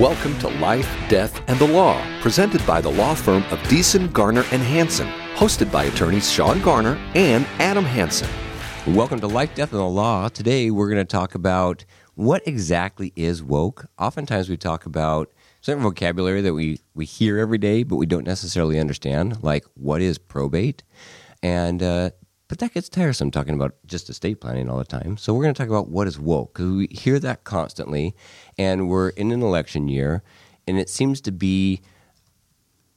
Welcome to Life, Death, and the Law, presented by the law firm of Deason, Garner, and Hansen, hosted by attorneys Sean Garner and Adam Hansen. Welcome to Life, Death, and the Law. Today we're going to talk about what exactly is woke. Oftentimes we talk about certain vocabulary that we hear every day, but we don't necessarily understand, like what is probate? And but that gets tiresome talking about just estate planning all the time. So we're going to talk about what is woke, because we hear that constantly, and we're in an election year, and it seems to be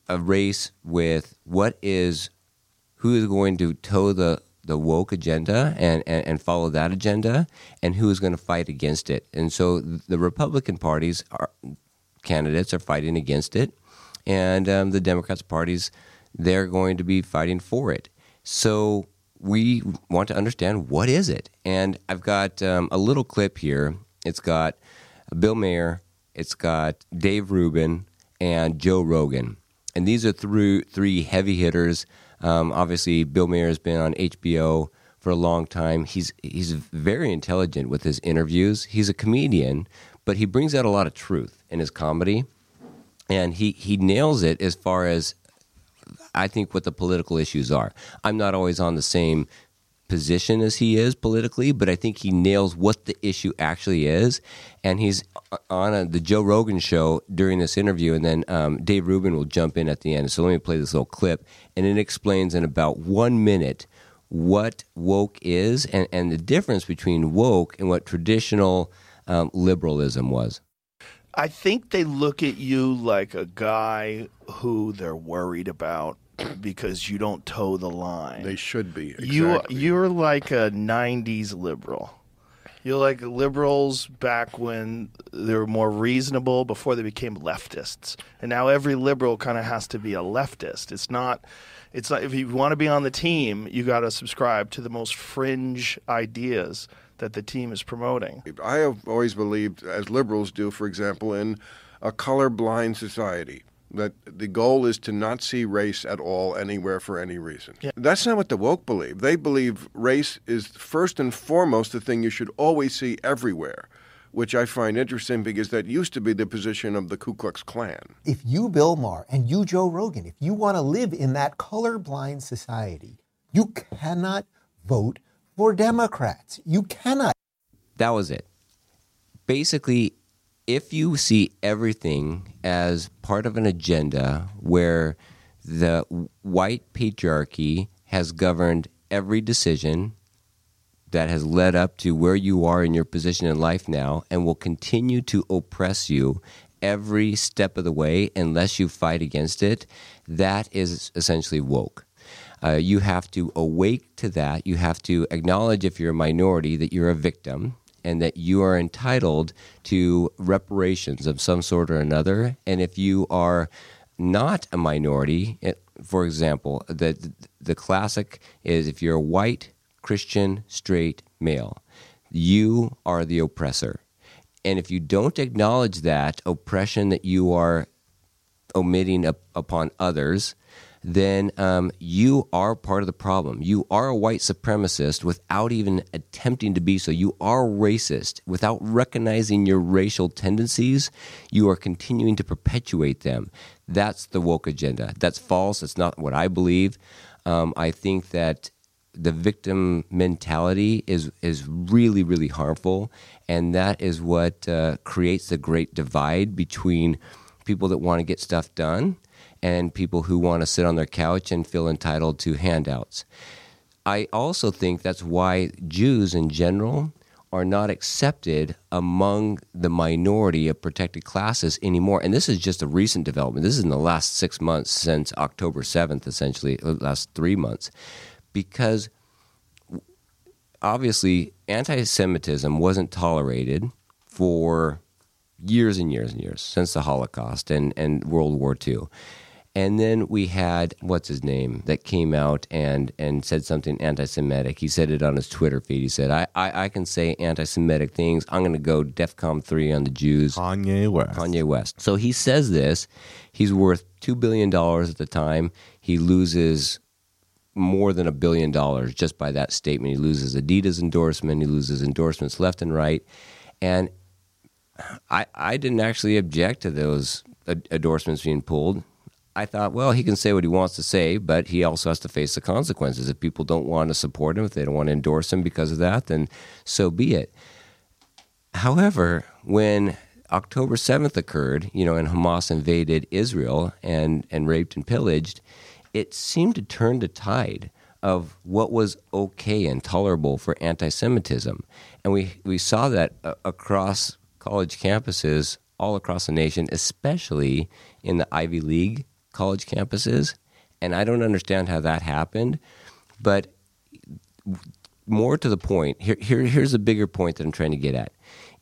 a race with who is going to toe the woke agenda and follow that agenda, and who is going to fight against it. And so the Republican Party's candidates are fighting against it, and the Democrats' parties, they're going to be fighting for it. So we want to understand, what is it? And I've got a little clip here. It's got Bill Maher, it's got Dave Rubin, and Joe Rogan. And these are three heavy hitters. Obviously, Bill Maher has been on HBO for a long time. He's very intelligent with his interviews. He's a comedian, but he brings out a lot of truth in his comedy. And he nails it as far as, I think, what the political issues are. I'm not always on the same position as he is politically, but I think he nails what the issue actually is. And he's on the Joe Rogan show during this interview, and then Dave Rubin will jump in at the end. So let me play this little clip, and it explains in about 1 minute what woke is and the difference between woke and what traditional liberalism was. I think they look at you like a guy who they're worried about because you don't toe the line. They should be. Exactly. You're like a 90s liberal. You're like liberals back when they were more reasonable, before they became leftists. And now every liberal kind of has to be a leftist. It's not if you want to be on the team, you got to subscribe to the most fringe ideas that the team is promoting. I have always believed, as liberals do, for example, in a colorblind society, that the goal is to not see race at all anywhere for any reason. Yeah. That's not what the woke believe. They believe race is first and foremost the thing you should always see everywhere, which I find interesting because that used to be the position of the Ku Klux Klan. If you, Bill Maher, and you, Joe Rogan, if you want to live in that colorblind society, you cannot vote for Democrats. You cannot. That was it. Basically, if you see everything as part of an agenda where the white patriarchy has governed every decision that has led up to where you are in your position in life now, and will continue to oppress you every step of the way unless you fight against it, that is essentially woke. You have to awake to that. You have to acknowledge, if you're a minority, that you're a victim and that you are entitled to reparations of some sort or another. And if you are not a minority, for example, the classic is, if you're a white, Christian, straight male, you are the oppressor. And if you don't acknowledge that oppression that you are omitting upon others, then you are part of the problem. You are a white supremacist without even attempting to be so. You are racist without recognizing your racial tendencies. You are continuing to perpetuate them. That's the woke agenda. That's false. That's not what I believe. I think that the victim mentality is really, really harmful, and that is what creates the great divide between people that want to get stuff done and people who want to sit on their couch and feel entitled to handouts. I also think that's why Jews in general are not accepted among the minority of protected classes anymore. And this is just a recent development. This is in the last 6 months, since October 7th, essentially, the last 3 months, because obviously anti-Semitism wasn't tolerated for years and years and years, since the Holocaust and World War II. And then we had, what's his name, that came out and said something anti-Semitic. He said it on his Twitter feed. He said, I can say anti-Semitic things. I'm going to go DEFCON 3 on the Jews. Kanye West. So he says this. He's worth $2 billion at the time. He loses more than $1 billion just by that statement. He loses Adidas endorsement. He loses endorsements left and right. And I didn't actually object to those endorsements being pulled. I thought, well, he can say what he wants to say, but he also has to face the consequences. If people don't want to support him, if they don't want to endorse him because of that, then so be it. However, when October 7th occurred, you know, and Hamas invaded Israel and raped and pillaged, it seemed to turn the tide of what was okay and tolerable for anti-Semitism. And we saw that across college campuses all across the nation, especially in the Ivy League college campuses. And I don't understand how that happened. But more to the point, here's a bigger point that I'm trying to get at.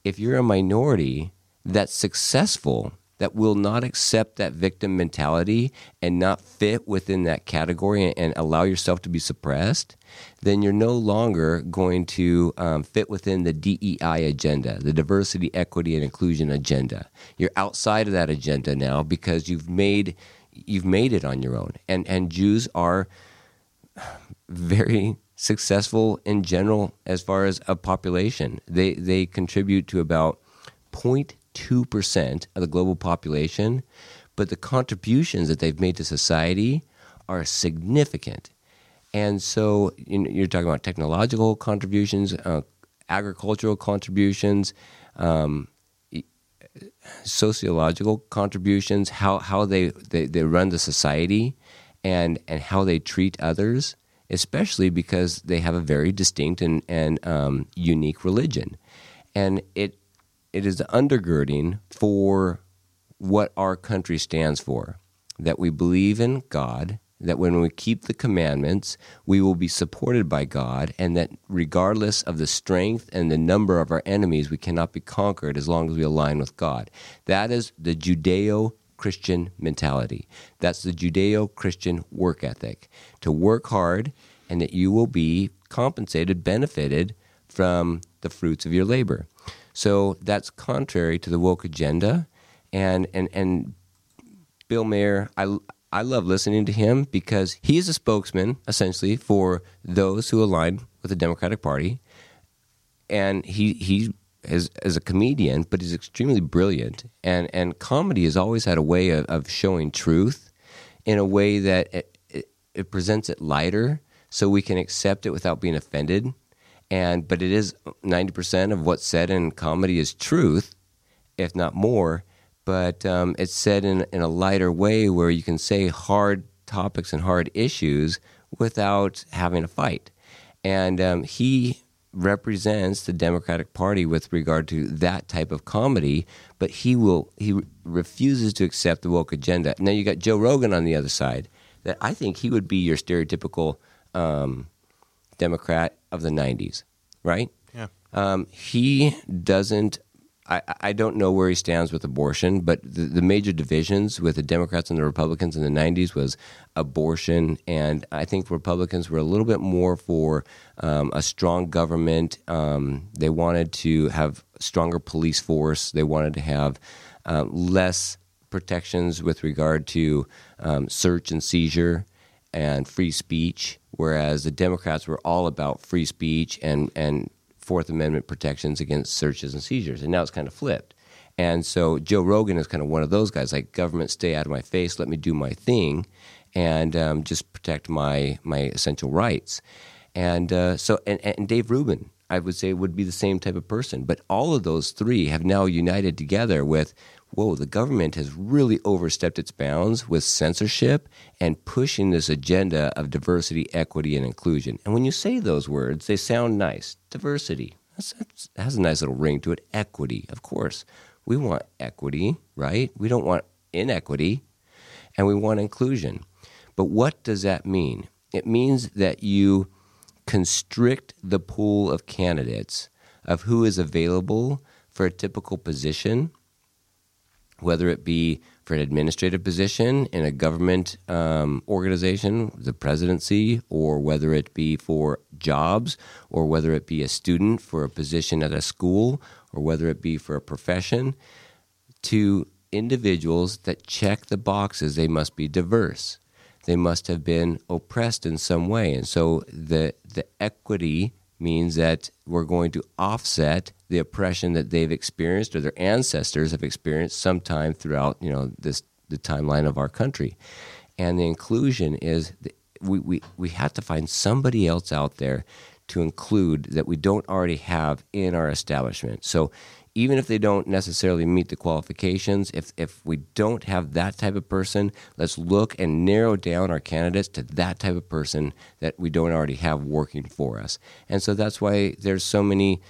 If you're a minority that's successful, that will not accept that victim mentality and not fit within that category and allow yourself to be suppressed, then you're no longer going to fit within the DEI agenda, the diversity, equity, and inclusion agenda. You're outside of that agenda now because you've made it on your own. And Jews are very successful in general as far as a population. They contribute to about 0.2% of the global population, but the contributions that they've made to society are significant. And so you're talking about technological contributions, agricultural contributions, sociological contributions, how they run the society and how they treat others, especially because they have a very distinct and unique religion. And it is the undergirding for what our country stands for, that we believe in God, that when we keep the commandments, we will be supported by God, and that regardless of the strength and the number of our enemies, we cannot be conquered as long as we align with God. That is the Judeo-Christian mentality. That's the Judeo-Christian work ethic, to work hard and that you will be compensated, benefited from the fruits of your labor. So that's contrary to the woke agenda, and Bill Maher, I love listening to him because he is a spokesman, essentially, for those who align with the Democratic Party, and he is a comedian, but he's extremely brilliant, and comedy has always had a way of showing truth in a way that it presents it lighter so we can accept it without being offended. But it is 90% of what's said in comedy is truth, if not more. But it's said in a lighter way where you can say hard topics and hard issues without having a fight. And he represents the Democratic Party with regard to that type of comedy, but he refuses to accept the woke agenda. Now you got Joe Rogan on the other side, that I think he would be your stereotypical Democrat of the 90s, right? Yeah. He doesn't, I don't know where he stands with abortion, but the major divisions with the Democrats and the Republicans in the 90s was abortion, and I think Republicans were a little bit more for a strong government. They wanted to have stronger police force. They wanted to have less protections with regard to search and seizure and free speech, whereas the Democrats were all about free speech and Fourth Amendment protections against searches and seizures. And now it's kind of flipped. And so Joe Rogan is kind of one of those guys, like, government, stay out of my face, let me do my thing, and just protect my essential rights. And so Dave Rubin, I would say, would be the same type of person. But all of those three have now united together with, whoa, the government has really overstepped its bounds with censorship and pushing this agenda of diversity, equity, and inclusion. And when you say those words, they sound nice. Diversity, that has a nice little ring to it. Equity, of course. We want equity, right? We don't want inequity, and we want inclusion. But what does that mean? It means that you constrict the pool of candidates, of who is available for a typical position, whether it be for an administrative position in a government organization, the presidency, or whether it be for jobs, or whether it be a student for a position at a school, or whether it be for a profession, to individuals that check the boxes. They must be diverse. They must have been oppressed in some way. And so the equity means that we're going to offset the oppression that they've experienced or their ancestors have experienced sometime throughout, you know, this the timeline of our country. And the inclusion is we have to find somebody else out there to include that we don't already have in our establishment. So even if they don't necessarily meet the qualifications, if we don't have that type of person, let's look and narrow down our candidates to that type of person that we don't already have working for us. And so that's why there's so many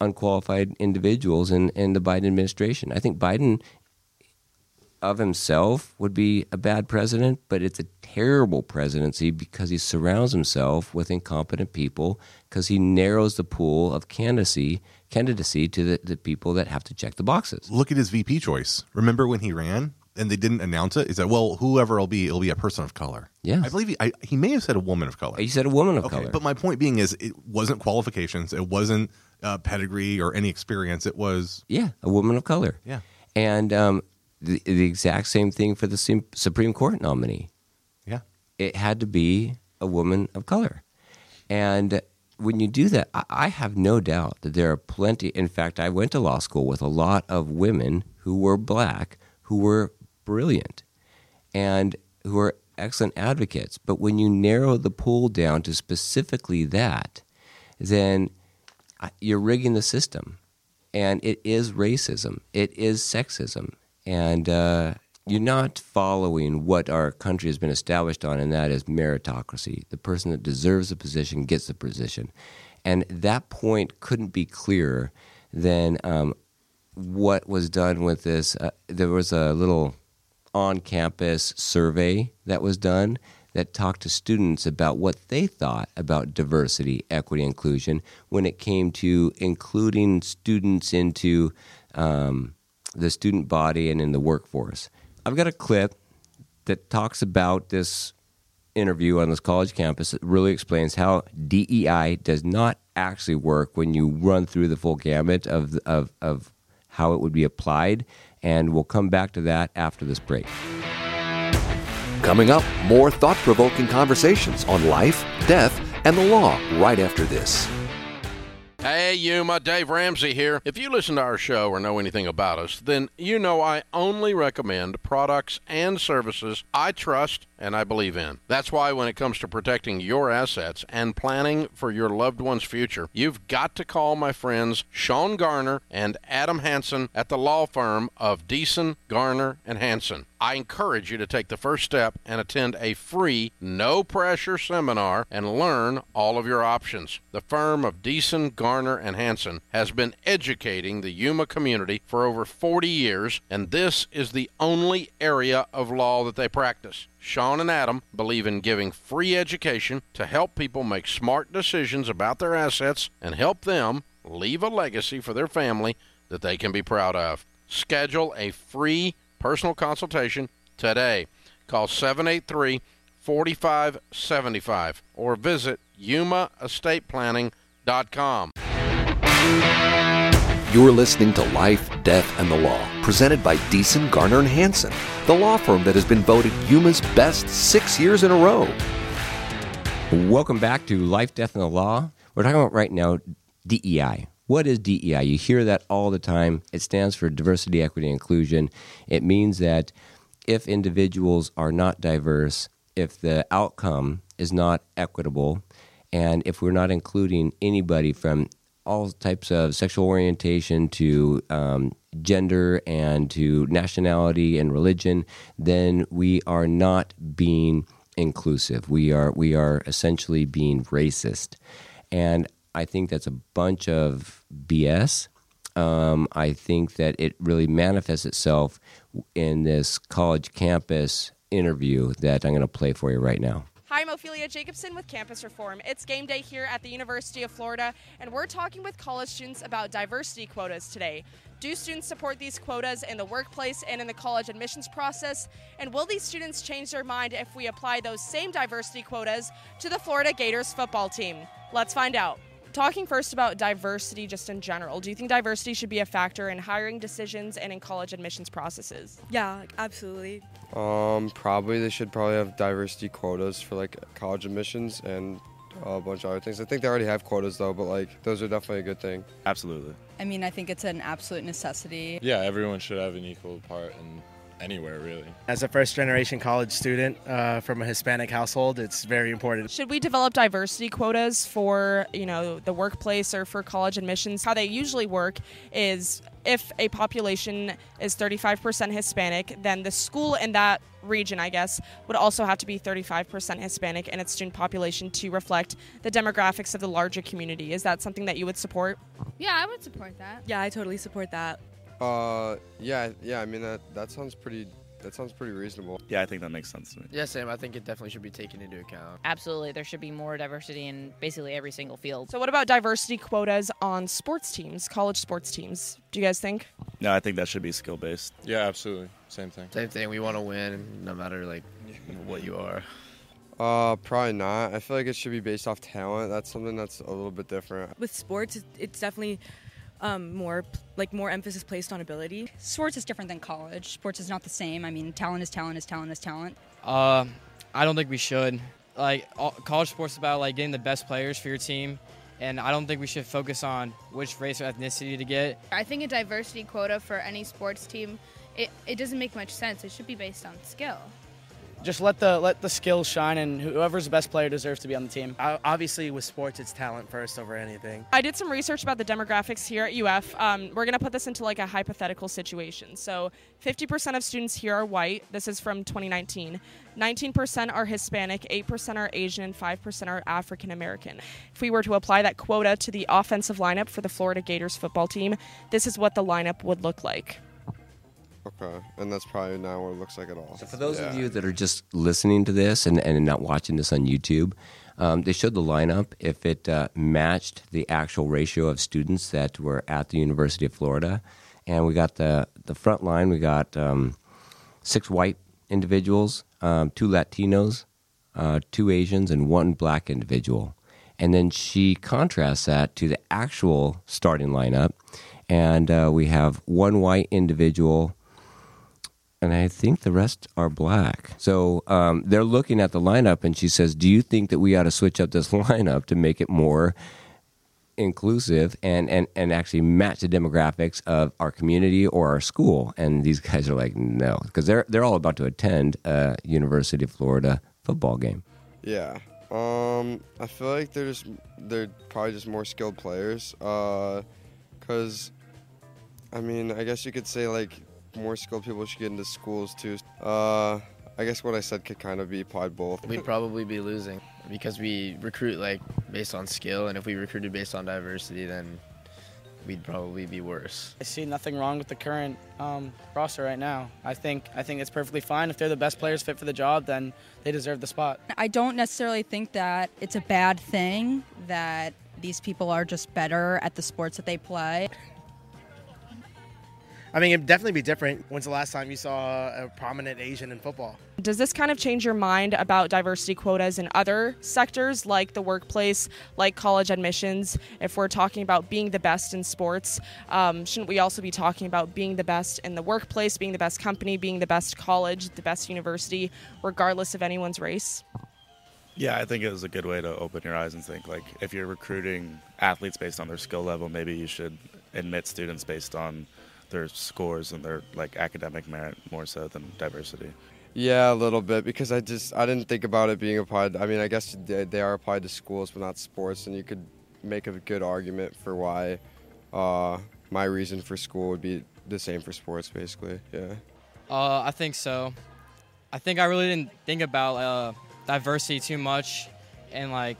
unqualified individuals in the Biden administration. I think Biden of himself would be a bad president, but it's a terrible presidency because he surrounds himself with incompetent people because he narrows the pool of candidacy to the people that have to check the boxes. Look at his VP choice. Remember when he ran and they didn't announce it? He said, well, whoever it'll be a person of color. Yeah, I believe he may have said a woman of color. He said a woman of color. But my point being is it wasn't qualifications. It wasn't pedigree or any experience. It was... yeah, a woman of color. Yeah. And... The exact same thing for the Supreme Court nominee. Yeah. It had to be a woman of color. And when you do that, I have no doubt that there are plenty. In fact, I went to law school with a lot of women who were black, who were brilliant, and who are excellent advocates. But when you narrow the pool down to specifically that, then you're rigging the system. And it is racism. It is sexism. And you're not following what our country has been established on, and that is meritocracy. The person that deserves a position gets the position. And that point couldn't be clearer than what was done with this. There was a little on-campus survey that was done that talked to students about what they thought about diversity, equity, inclusion when it came to including students into... the student body and in the workforce. I've got a clip that talks about this interview on this college campus that really explains how DEI does not actually work when you run through the full gamut of how it would be applied. And we'll come back to that after this break. Coming up, more thought-provoking conversations on life, death, and the law right after this. Hey, Yuma, Dave Ramsey here. If you listen to our show or know anything about us, then you know I only recommend products and services I trust and I believe in. That's why when it comes to protecting your assets and planning for your loved one's future, you've got to call my friends Sean Garner and Adam Hansen at the law firm of Deason, Garner, and Hansen. I encourage you to take the first step and attend a free, no-pressure seminar and learn all of your options. The firm of Deason, Garner, and Hansen has been educating the Yuma community for over 40 years, and this is the only area of law that they practice. Sean and Adam believe in giving free education to help people make smart decisions about their assets and help them leave a legacy for their family that they can be proud of. Schedule a free personal consultation today. Call 783-4575 or visit YumaEstatePlanning.com. You're listening to Life, Death, and the Law, presented by Deason, Garner, and Hansen, the law firm that has been voted Yuma's best 6 years in a row. Welcome back to Life, Death, and the Law. We're talking about right now DEI. What is DEI? You hear that all the time. It stands for diversity, equity, and inclusion. It means that if individuals are not diverse, if the outcome is not equitable, and if we're not including anybody from all types of sexual orientation to gender and to nationality and religion, then we are not being inclusive. We are essentially being racist. And I think that's a bunch of BS. I think that it really manifests itself in this college campus interview that I'm going to play for you right now. Hi, I'm Ophelia Jacobson with Campus Reform. It's game day here at the University of Florida, and we're talking with college students about diversity quotas today. Do students support these quotas in the workplace and in the college admissions process? And will these students change their mind if we apply those same diversity quotas to the Florida Gators football team? Let's find out. Talking first about diversity just in general, do you think diversity should be a factor in hiring decisions and in college admissions processes? Yeah, absolutely. Probably they should have diversity quotas for like college admissions and a bunch of other things. I think they already have quotas though, but like those are definitely a good thing. Absolutely. I mean, I think it's an absolute necessity. Yeah, everyone should have an equal part in anywhere really. As a first generation college student from a Hispanic household, it's very important. Should we develop diversity quotas for, you know, the workplace or for college admissions? How they usually work is if a population is 35% Hispanic, then the school in that region, I guess, would also have to be 35% Hispanic in its student population to reflect the demographics of the larger community. Is that something that you would support? Yeah, I would support that. Yeah, I totally support that. Yeah, I mean, that sounds pretty reasonable. Yeah, I think that makes sense to me. Yeah, Sam, I think it definitely should be taken into account. Absolutely, there should be more diversity in basically every single field. So what about diversity quotas on sports teams, college sports teams? Do you guys think? No, I think that should be skill-based. Yeah, absolutely. Same thing. Same thing, we want to win no matter, like, what you are. Probably not. I feel like it should be based off talent. That's something that's a little bit different. With sports, it's definitely... more emphasis placed on ability. Sports is different than college. Sports is not the same. I mean, talent is talent. I don't think we should. College sports is about getting the best players for your team, and I don't think we should focus on which race or ethnicity to get. I think a diversity quota for any sports team, it doesn't make much sense. It should be based on skill. Just let the skills shine, and whoever's the best player deserves to be on the team. Obviously, with sports, it's talent first over anything. I did some research about the demographics here at UF. We're going to put this into a hypothetical situation. So 50% of students here are white. This is from 2019. 19% are Hispanic, 8% are Asian, and 5% are African American. If we were to apply that quota to the offensive lineup for the Florida Gators football team, this is what the lineup would look like. Okay, and that's probably not what it looks like at all. So for those of you that are just listening to this and not watching this on YouTube, they showed the lineup. If it matched the actual ratio of students that were at the University of Florida, and we got the front line, we got 6 white individuals, 2 Latinos, 2 Asians, and 1 black individual. And then she contrasts that to the actual starting lineup, and we have 1 white individual, and I think the rest are black. So they're looking at the lineup, and she says, do you think that we ought to switch up this lineup to make it more inclusive and actually match the demographics of our community or our school? And these guys are like, no, because they're all about to attend a University of Florida football game. Yeah. I feel like they're probably just more skilled players because, I mean, I guess you could say, more skilled people should get into schools too. I guess what I said could kind of be applied both. We'd probably be losing because we recruit based on skill, and if we recruited based on diversity, then we'd probably be worse. I see nothing wrong with the current roster right now. I think it's perfectly fine. If they're the best players fit for the job, then they deserve the spot. I don't necessarily think that it's a bad thing that these people are just better at the sports that they play. I mean, it'd definitely be different. When's the last time you saw a prominent Asian in football? Does this kind of change your mind about diversity quotas in other sectors like the workplace, like college admissions? If we're talking about being the best in sports, shouldn't we also be talking about being the best in the workplace, being the best company, being the best college, the best university, regardless of anyone's race? Yeah, I think it was a good way to open your eyes and think, if you're recruiting athletes based on their skill level, maybe you should admit students based on their scores and their academic merit more so than diversity. Yeah, a little bit, because I didn't think about it being applied. I mean, I guess they are applied to schools but not sports, and you could make a good argument for why my reason for school would be the same for sports basically. Yeah. I think so. I think I really didn't think about diversity too much and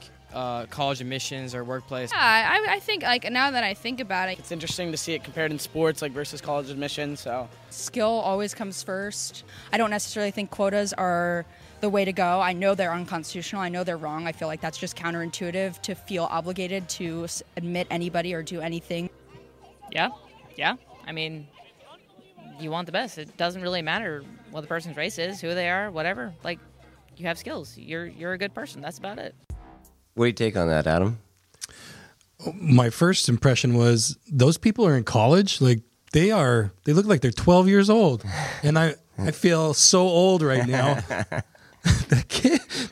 college admissions or workplace. Yeah, I think now that I think about it, it's interesting to see it compared in sports versus college admissions. So skill always comes first. I don't necessarily think quotas are the way to go. I know they're unconstitutional. I know they're wrong. I feel like that's just counterintuitive to feel obligated to admit anybody or do anything. Yeah. I mean, you want the best. It doesn't really matter what the person's race is, who they are, whatever. You have skills. You're a good person. That's about it. What do you take on that, Adam? My first impression was those people are in college. They look like they're 12 years old, and I feel so old right now.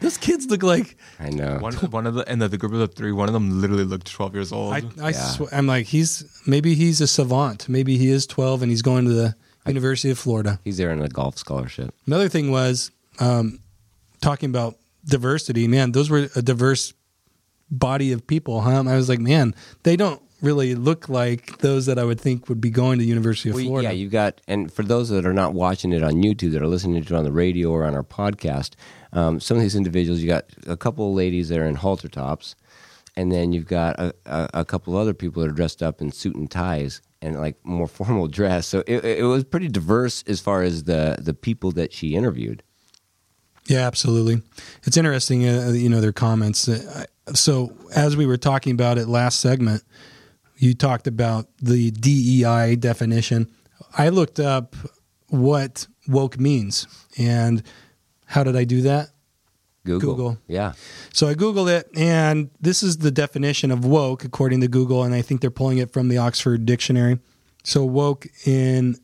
Those kids look like. I know. One of the group of the three, one of them literally looked 12 years old. I'm like, maybe he's a savant. Maybe he is 12 and he's going to the University of Florida. He's there on a golf scholarship. Another thing was talking about diversity. Man, those were a diverse body of people, huh? I was like, man, they don't really look like those that I would think would be going to the University of Florida. Yeah, you've got, and for those that are not watching it on YouTube, that are listening to it on the radio or on our podcast, some of these individuals, you got a couple of ladies that are in halter tops, and then you've got a couple other people that are dressed up in suit and ties and like more formal dress. So it was pretty diverse as far as the people that she interviewed. Yeah, absolutely. It's interesting, their comments. So as we were talking about it last segment, you talked about the DEI definition. I looked up what woke means. And how did I do that? Google. Yeah. So I Googled it, and this is the definition of woke, according to Google, and I think they're pulling it from the Oxford Dictionary. So woke in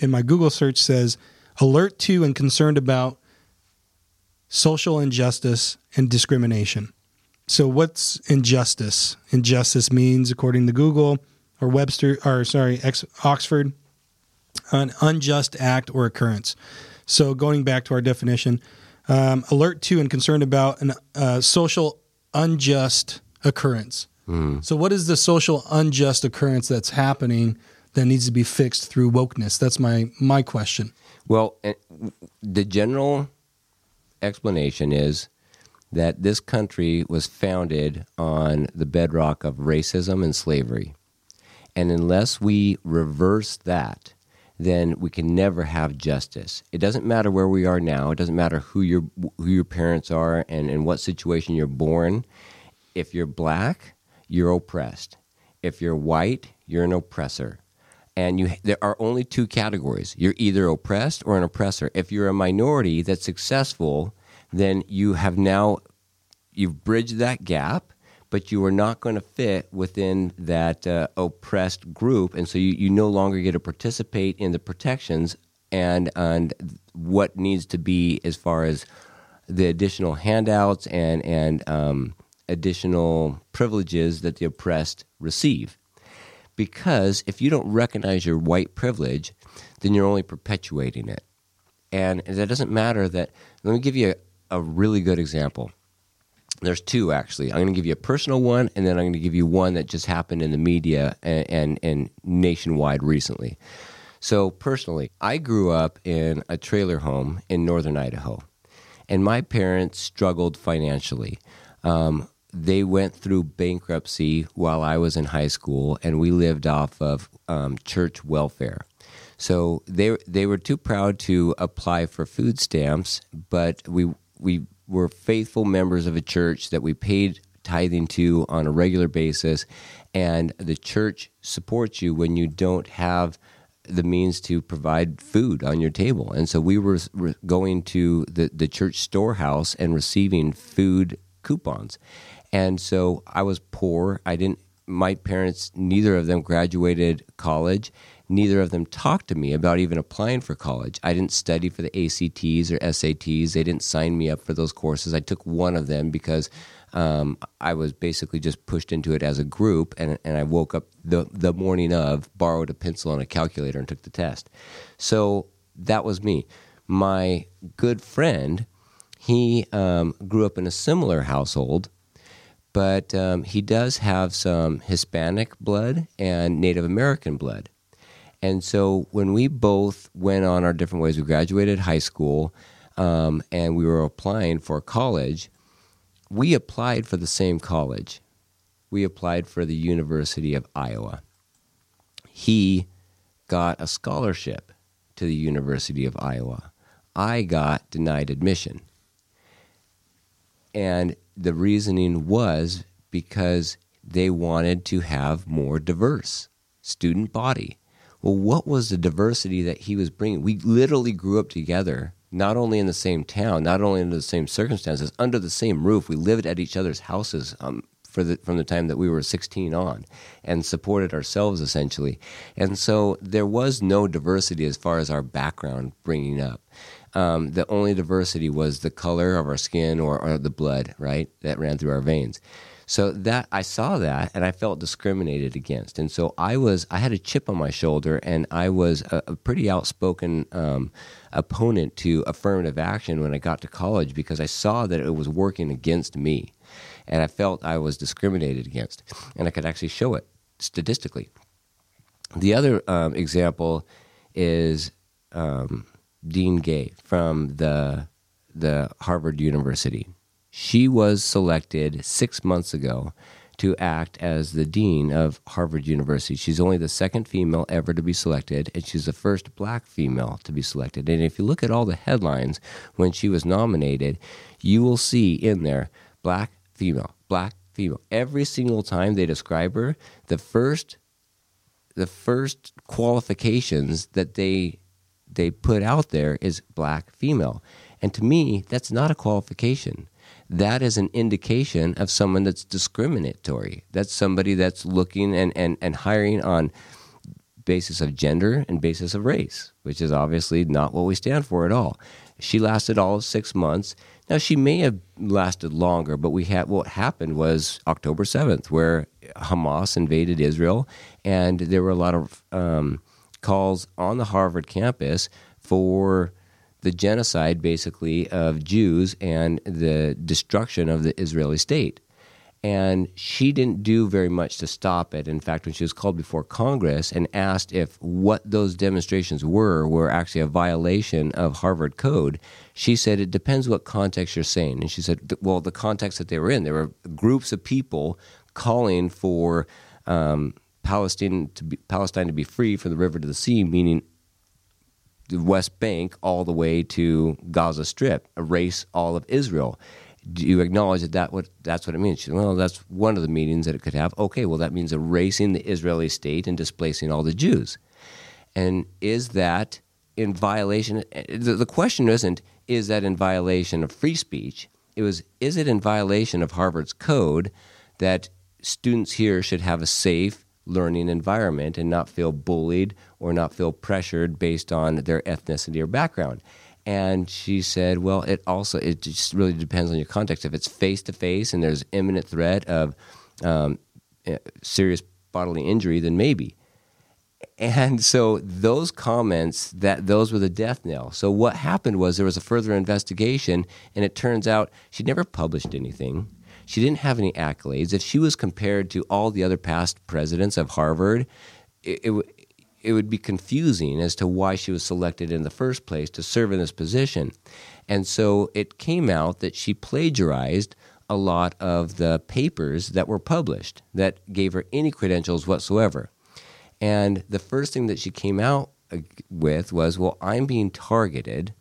my Google search says, alert to and concerned about social injustice and discrimination. So what's injustice? Injustice means, according to Google or Webster, Oxford, an unjust act or occurrence. So going back to our definition, alert to and concerned about an social unjust occurrence. Mm. So what is the social unjust occurrence that's happening that needs to be fixed through wokeness? That's my question. Well, the general explanation is that this country was founded on the bedrock of racism and slavery. And unless we reverse that, then we can never have justice. It doesn't matter where we are now. It doesn't matter who your parents are and in what situation you're born. If you're black, you're oppressed. If you're white, you're an oppressor. And there are only two categories. You're either oppressed or an oppressor. If you're a minority that's successful, then you've bridged that gap, but you are not going to fit within that oppressed group, and so you no longer get to participate in the protections and what needs to be as far as the additional handouts and additional privileges that the oppressed receive. Because if you don't recognize your white privilege, then you're only perpetuating it. And that doesn't matter that... Let me give you a really good example. There's two, actually. I'm going to give you a personal one, and then I'm going to give you one that just happened in the media and nationwide recently. So personally, I grew up in a trailer home in northern Idaho, and my parents struggled financially. They went through bankruptcy while I was in high school, and we lived off of church welfare. So they were too proud to apply for food stamps, but we were faithful members of a church that we paid tithing to on a regular basis, and the church supports you when you don't have the means to provide food on your table. And so we were going to the church storehouse and receiving food coupons. And so I was poor. My parents, neither of them graduated college. Neither of them talked to me about even applying for college. I didn't study for the ACTs or SATs. They didn't sign me up for those courses. I took one of them because I was basically just pushed into it as a group, and I woke up the morning of, borrowed a pencil and a calculator, and took the test. So that was me. My good friend, he grew up in a similar household, but he does have some Hispanic blood and Native American blood. And so when we both went on our different ways, we graduated high school, and we were applying for college. We applied for the same college. We applied for the University of Iowa. He got a scholarship to the University of Iowa. I got denied admission. And the reasoning was because they wanted to have more diverse student body. Well, what was the diversity that he was bringing? We literally grew up together, not only in the same town, not only under the same circumstances, under the same roof. We lived at each other's houses from the time that we were 16 on, and supported ourselves essentially. And so there was no diversity as far as our background bringing up. the only diversity was the color of our skin or the blood, right, that ran through our veins. So that I saw that, and I felt discriminated against. And so I had a chip on my shoulder, and I was a pretty outspoken opponent to affirmative action when I got to college because I saw that it was working against me, and I felt I was discriminated against, and I could actually show it statistically. The other example is Dean Gay from the Harvard University. She was selected 6 months ago to act as the dean of Harvard University. She's only the second female ever to be selected, and she's the first black female to be selected. And if you look at all the headlines when she was nominated, you will see in there, black female, black female. Every single time they describe her, the first qualifications that they put out there is black female. And to me, that's not a qualification. That is an indication of someone that's discriminatory. That's somebody that's looking and hiring on basis of gender and basis of race, which is obviously not what we stand for at all. She lasted all of 6 months. Now, she may have lasted longer, but what happened was October 7th, where Hamas invaded Israel, and there were a lot of calls on the Harvard campus for the genocide, basically, of Jews and the destruction of the Israeli state. And she didn't do very much to stop it. In fact, when she was called before Congress and asked if what those demonstrations were actually a violation of Harvard Code, she said, it depends what context you're saying. And she said, well, the context that they were in, there were groups of people calling for Palestine to be free from the river to the sea, meaning the West Bank all the way to Gaza Strip, erase all of Israel. Do you acknowledge that's what it means? She said, well, that's one of the meanings that it could have. Okay, well, that means erasing the Israeli state and displacing all the Jews. And is that in violation? The question isn't, is that in violation of free speech? It was, is it in violation of Harvard's code that students here should have a safe learning environment and not feel bullied or not feel pressured based on their ethnicity or background? And she said, well, it just really depends on your context. If it's face-to-face and there's imminent threat of serious bodily injury, then maybe. And so those comments, those were the death knell. So what happened was there was a further investigation, and it turns out she never published anything. She didn't have any accolades. If she was compared to all the other past presidents of Harvard, it would be confusing as to why she was selected in the first place to serve in this position. And so it came out that she plagiarized a lot of the papers that were published that gave her any credentials whatsoever. And the first thing that she came out with was, well, I'm being targeted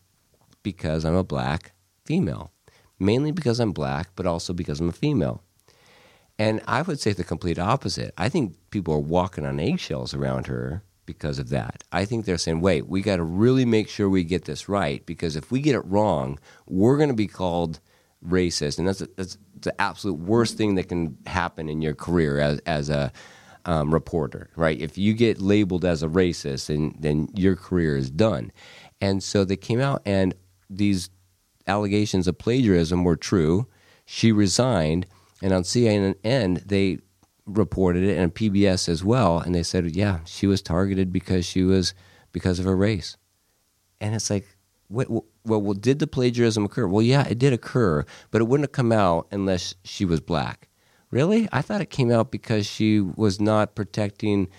because I'm a black female. Mainly because I'm black, but also because I'm a female. And I would say the complete opposite. I think people are walking on eggshells around her because of that. I think they're saying, wait, we got to really make sure we get this right, because if we get it wrong, we're going to be called racist. And that's the absolute worst thing that can happen in your career as a reporter, right? If you get labeled as a racist, then your career is done. And so they came out, and these allegations of plagiarism were true. She resigned, and on CNN they reported it, and PBS as well, and they said, yeah, she was targeted because of her race. And it's like, well, did the plagiarism occur? Well, yeah, it did occur, but it wouldn't have come out unless she was black. Really? I thought it came out because she was not protecting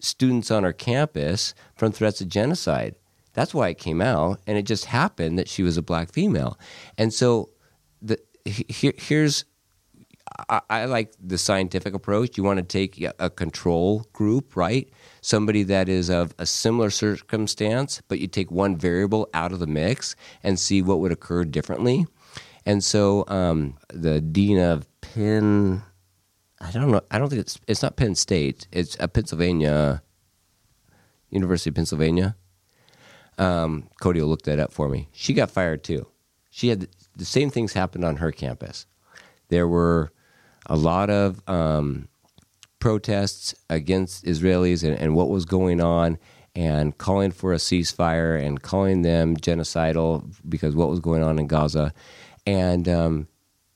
students on her campus from threats of genocide. That's why it came out, and it just happened that she was a black female. And so I like the scientific approach. You want to take a control group, right? Somebody that is of a similar circumstance, but you take one variable out of the mix and see what would occur differently. And so the dean of Penn, I don't know, I don't think it's not Penn State. It's a Pennsylvania, University of Pennsylvania. Cody will look that up for me. She got fired too. She had the same things happened on her campus. There were a lot of protests against Israelis and what was going on, and calling for a ceasefire and calling them genocidal because what was going on in Gaza. And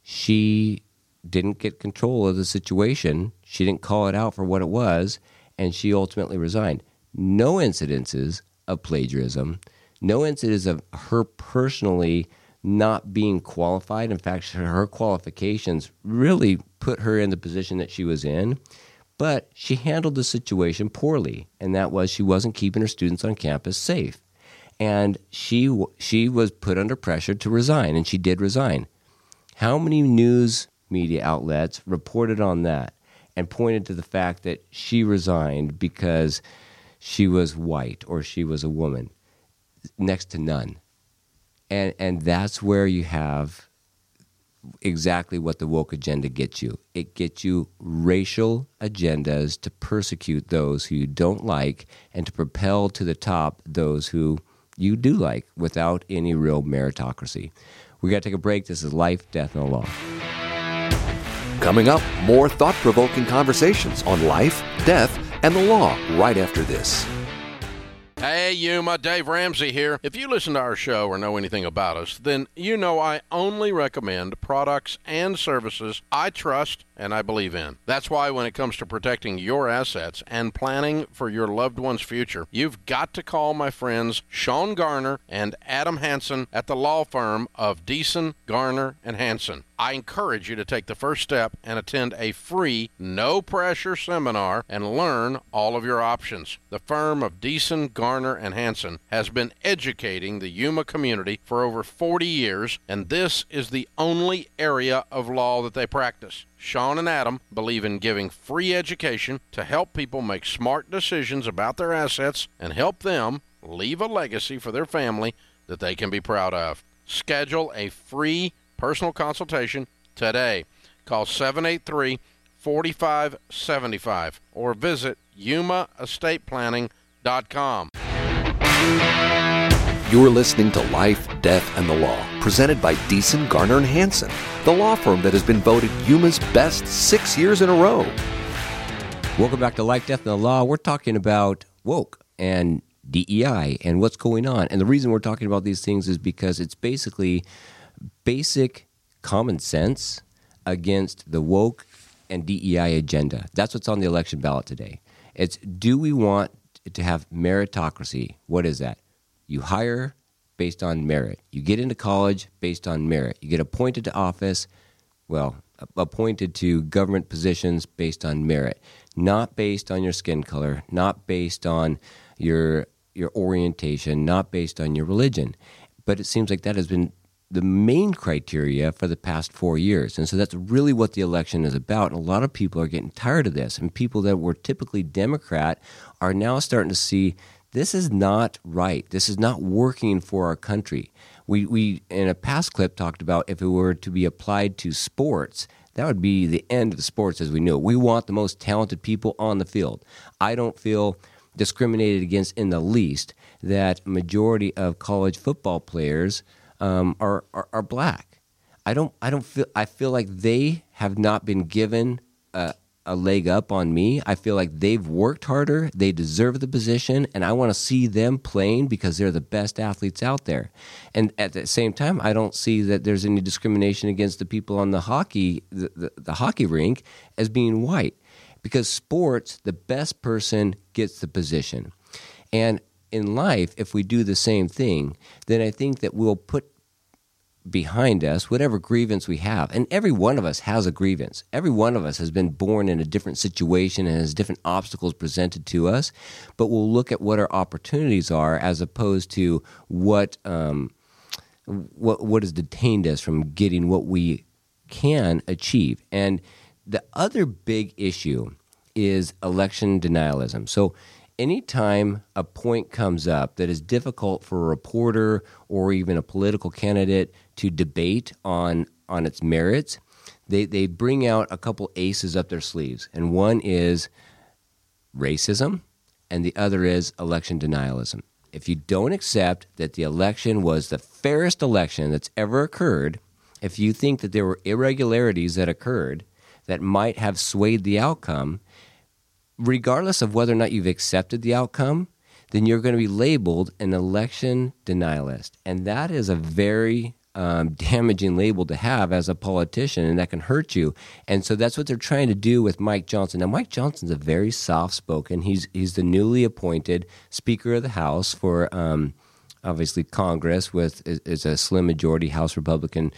she didn't get control of the situation. She didn't call it out for what it was, and she ultimately resigned. No incidences of plagiarism, no incidents of her personally not being qualified. In fact, her qualifications really put her in the position that she was in. But she handled the situation poorly, and that was she wasn't keeping her students on campus safe. And she was put under pressure to resign, and she did resign. How many news media outlets reported on that and pointed to the fact that she resigned because she was white or she was a woman? Next to none. And that's where you have exactly what the woke agenda gets you. It gets you racial agendas to persecute those who you don't like and to propel to the top those who you do like without any real meritocracy. We got to take a break. This is Life, Death, and the Law. Coming up, more thought-provoking conversations on life, death, and the law right after this. Hey, Yuma, Dave Ramsey here. If you listen to our show or know anything about us, then you know I only recommend products and services I trust and I believe in. That's why when it comes to protecting your assets and planning for your loved one's future, you've got to call my friends Sean Garner and Adam Hansen at the law firm of Deason, Garner, and Hansen. I encourage you to take the first step and attend a free, no-pressure seminar and learn all of your options. The firm of Deason, Garner, and Hansen has been educating the Yuma community for over 40 years, and this is the only area of law that they practice. Sean and Adam believe in giving free education to help people make smart decisions about their assets and help them leave a legacy for their family that they can be proud of. Schedule a free personal consultation today. Call 783-4575 or visit YumaEstatePlanning.com. You're listening to Life, Death, and the Law, presented by Deason, Garner, and Hansen, the law firm that has been voted Yuma's best 6 years in a row. Welcome back to Life, Death, and the Law. We're talking about woke and DEI and what's going on. And the reason we're talking about these things is because it's basically basic common sense against the woke and DEI agenda. That's what's on the election ballot today. It's, do we want to have meritocracy? What is that? You hire based on merit. You get into college based on merit. You get appointed to office, well, appointed to government positions based on merit, not based on your skin color, not based on your orientation, not based on your religion. But it seems like that has been the main criteria for the past 4 years. And so that's really what the election is about. And a lot of people are getting tired of this. And people that were typically Democrat are now starting to see this is not right. This is not working for our country. We in a past clip, talked about if it were to be applied to sports, that would be the end of sports as we knew it. We want the most talented people on the field. I don't feel discriminated against in the least that majority of college football players are black. I feel like they have not been given a leg up on me. I feel like they've worked harder, they deserve the position, and I want to see them playing because they're the best athletes out there. And at the same time, I don't see that there's any discrimination against the people on the hockey rink as being white, because sports, the best person gets the position. And in life, if we do the same thing, then I think that we'll put behind us whatever grievance we have. And every one of us has a grievance. Every one of us has been born in a different situation and has different obstacles presented to us. But we'll look at what our opportunities are as opposed to what has detained us from getting what we can achieve. And the other big issue is election denialism. So anytime a point comes up that is difficult for a reporter or even a political candidate to debate on its merits, they bring out a couple aces up their sleeves. And one is racism, and the other is election denialism. If you don't accept that the election was the fairest election that's ever occurred, if you think that there were irregularities that occurred that might have swayed the outcome, regardless of whether or not you've accepted the outcome, then you're going to be labeled an election denialist. And that is a very damaging label to have as a politician, and that can hurt you. And so that's what they're trying to do with Mike Johnson. Now, Mike Johnson's a very soft-spoken. He's the newly appointed Speaker of the House for obviously Congress, with is a slim majority House Republican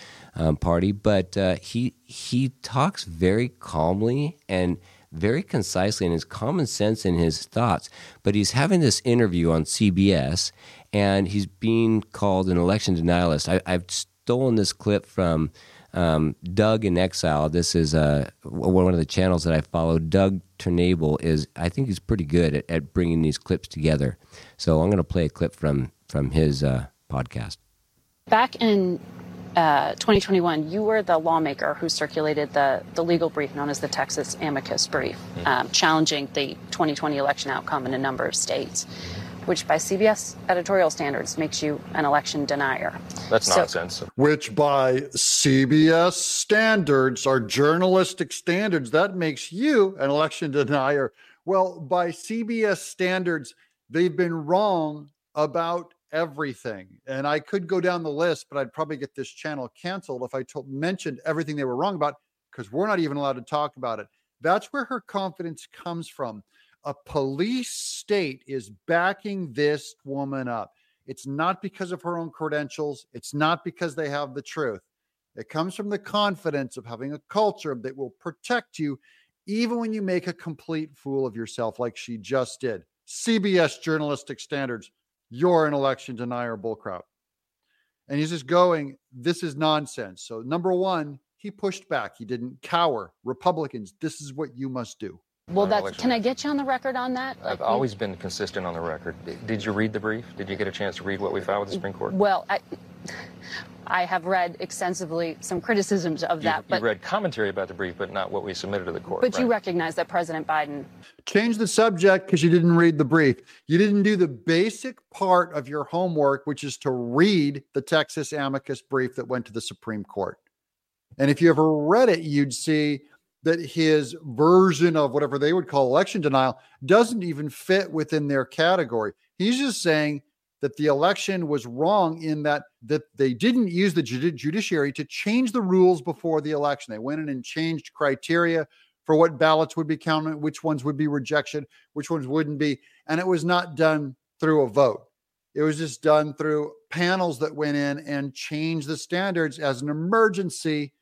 Party, but he talks very calmly and very concisely, and his common sense in his thoughts. But he's having this interview on CBS, and he's being called an election denialist. I've stolen this clip from Doug in Exile. This is one of the channels that I follow. Doug Turnable I think he's pretty good at bringing these clips together. So I'm going to play a clip from his podcast. Back in 2021, you were the lawmaker who circulated the legal brief known as the Texas Amicus Brief, challenging the 2020 election outcome in a number of states, which by CBS editorial standards makes you an election denier. That's nonsense. Which by CBS standards, our journalistic standards, that makes you an election denier. Well, by CBS standards, they've been wrong about everything. And I could go down the list, but I'd probably get this channel canceled if I mentioned everything they were wrong about, because we're not even allowed to talk about it. That's where her confidence comes from. A police state is backing this woman up. It's not because of her own credentials. It's not because they have the truth. It comes from the confidence of having a culture that will protect you even when you make a complete fool of yourself like she just did. CBS journalistic standards. You're an election denier bullcrap. And he's just going, this is nonsense. So number one, he pushed back. He didn't cower. Republicans, this is what you must do. Well, can I get you on the record on that? I've always been consistent on the record. Did you read the brief? Did you get a chance to read what we filed with the Supreme Court? Well, I have read extensively some criticisms of that. You read commentary about the brief, but not what we submitted to the court. But right? You recognize that President Biden changed the subject because you didn't read the brief. You didn't do the basic part of your homework, which is to read the Texas Amicus Brief that went to the Supreme Court. And if you ever read it, you'd see that his version of whatever they would call election denial doesn't even fit within their category. He's just saying that the election was wrong in that they didn't use the judiciary to change the rules before the election. They went in and changed criteria for what ballots would be counted, which ones would be rejection, which ones wouldn't be. And it was not done through a vote. It was just done through panels that went in and changed the standards as an emergency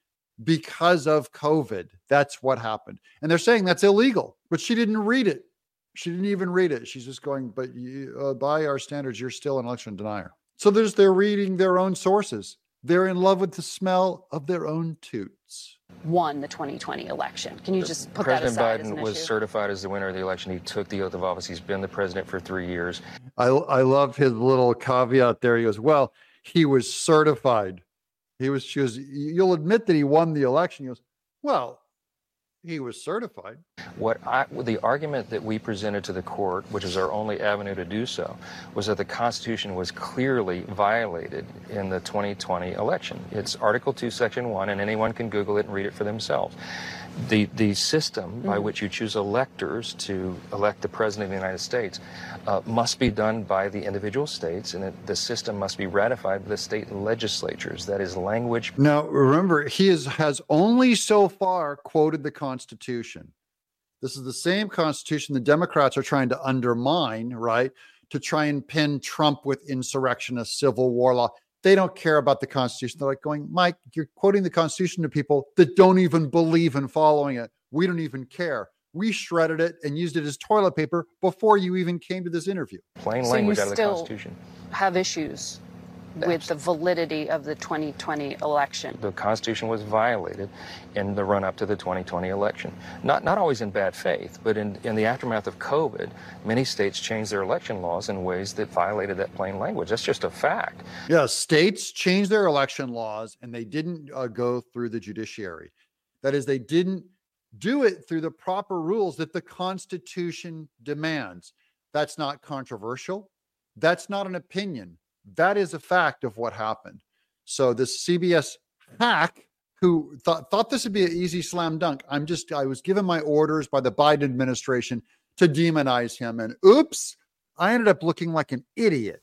because of COVID. That's what happened. And they're saying that's illegal, but she didn't read it. She didn't even read it. She's just going, but you, by our standards, you're still an election denier. So they're reading their own sources. They're in love with the smell of their own toots. Won the 2020 election. Can you just put that aside? President Biden was certified as the winner of the election. He took the oath of office. He's been the president for 3 years. I love his little caveat there. He goes, well, he was certified. She goes, you'll admit that he won the election. He goes, well, he was certified. The argument that we presented to the court, which is our only avenue to do so, was that the Constitution was clearly violated in the 2020 election. It's Article 2, Section 1, and anyone can Google it and read it for themselves. The system by which you choose electors to elect the president of the United States must be done by the individual states, and the system must be ratified by the state legislatures. That is language. Now, remember, he has only so far quoted the Constitution. This is the same Constitution the Democrats are trying to undermine, right, to try and pin Trump with insurrectionist civil war law. They don't care about the Constitution. They're like going, Mike, you're quoting the Constitution to people that don't even believe in following it. We don't even care. We shredded it and used it as toilet paper before you even came to this interview. Plain language out of the Constitution. Have issues with the validity of the 2020 election. The Constitution was violated in the run-up to the 2020 election. Not always in bad faith, but in the aftermath of COVID, many states changed their election laws in ways that violated that plain language. That's just a fact. Yeah, states changed their election laws, and they didn't go through the judiciary. That is, they didn't do it through the proper rules that the Constitution demands. That's not controversial. That's not an opinion. That is a fact of what happened. So this CBS hack who thought this would be an easy slam dunk. I was given my orders by the Biden administration to demonize him. And oops, I ended up looking like an idiot.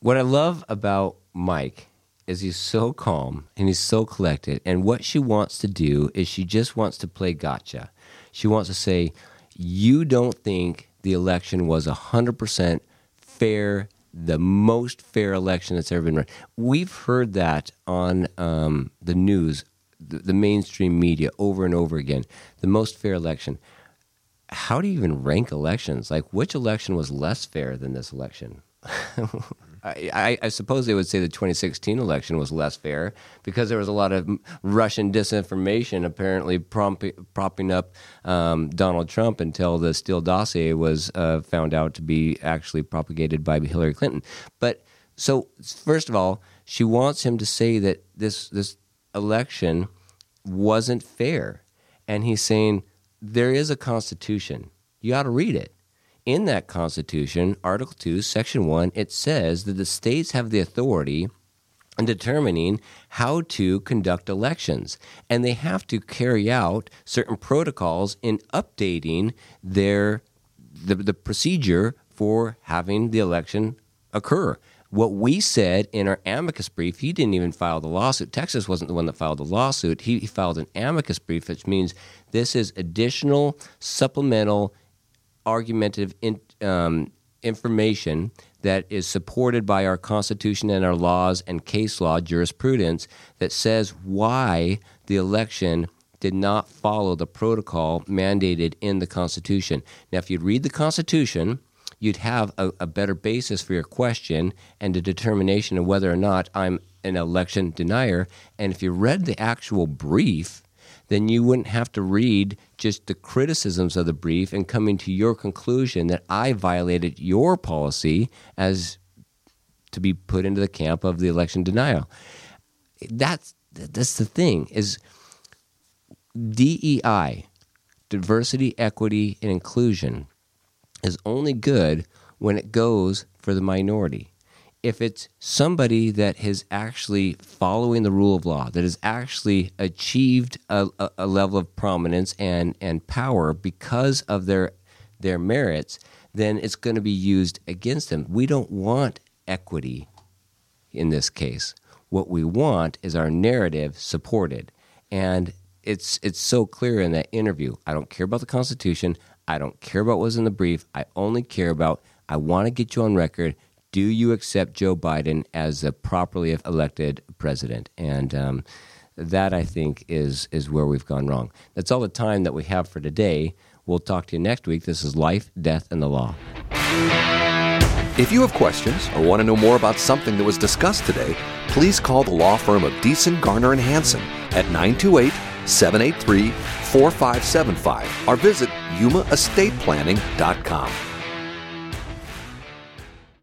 What I love about Mike is he's so calm and he's so collected. And what she wants to do is she just wants to play gotcha. She wants to say, you don't think the election was 100% fair, the most fair election that's ever been run. We've heard that on the news, the mainstream media, over and over again. The most fair election. How do you even rank elections? Like, which election was less fair than this election? I suppose they would say the 2016 election was less fair because there was a lot of Russian disinformation apparently propping up Donald Trump until the Steele dossier was found out to be actually propagated by Hillary Clinton. But so, first of all, she wants him to say that this election wasn't fair. And he's saying, there is a Constitution. You ought to read it. In that Constitution, Article 2, Section 1, it says that the states have the authority in determining how to conduct elections, and they have to carry out certain protocols in updating the procedure for having the election occur. What we said in our amicus brief, he didn't even file the lawsuit. Texas wasn't the one that filed the lawsuit. He filed an amicus brief, which means this is additional, supplemental, argumentative information that is supported by our Constitution and our laws and case law jurisprudence that says why the election did not follow the protocol mandated in the Constitution. Now, if you read the Constitution, you'd have a better basis for your question and a determination of whether or not I'm an election denier. And if you read the actual brief, then you wouldn't have to read just the criticisms of the brief and coming to your conclusion that I violated your policy as to be put into the camp of the election denial. That's the thing, is DEI, diversity, equity, and inclusion, is only good when it goes for the minority. If it's somebody that is actually following the rule of law, that has actually achieved a level of prominence and power because of their merits, then it's going to be used against them. We don't want equity in this case. What we want is our narrative supported. And it's so clear in that interview. I don't care about the Constitution. I don't care about what was in the brief. I only care about, I want to get you on record. Do you accept Joe Biden as a properly elected president? And that, I think, is where we've gone wrong. That's all the time that we have for today. We'll talk to you next week. This is Life, Death, and the Law. If you have questions or want to know more about something that was discussed today, please call the law firm of Deason, Garner, and Hansen at 928-783-4575 or visit YumaEstatePlanning.com.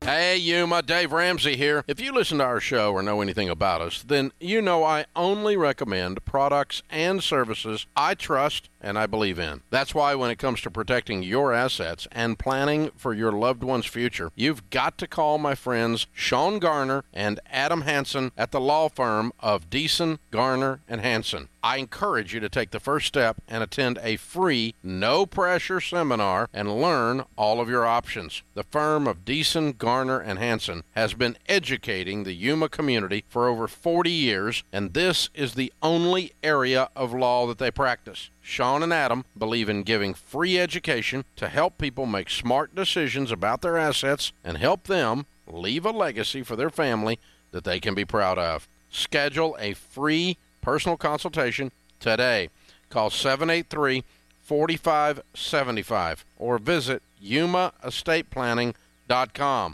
Hey, Yuma, Dave Ramsey here. If you listen to our show or know anything about us, then you know I only recommend products and services I trust and I believe in. That's why when it comes to protecting your assets and planning for your loved one's future, you've got to call my friends Sean Garner and Adam Hansen at the law firm of Deason, Garner, and Hansen. I encourage you to take the first step and attend a free, no-pressure seminar and learn all of your options. The firm of Deason, Garner, and Hansen has been educating the Yuma community for over 40 years, and this is the only area of law that they practice. Sean and Adam believe in giving free education to help people make smart decisions about their assets and help them leave a legacy for their family that they can be proud of. Schedule a free personal consultation today. Call 783-4575 or visit YumaEstatePlanning.com.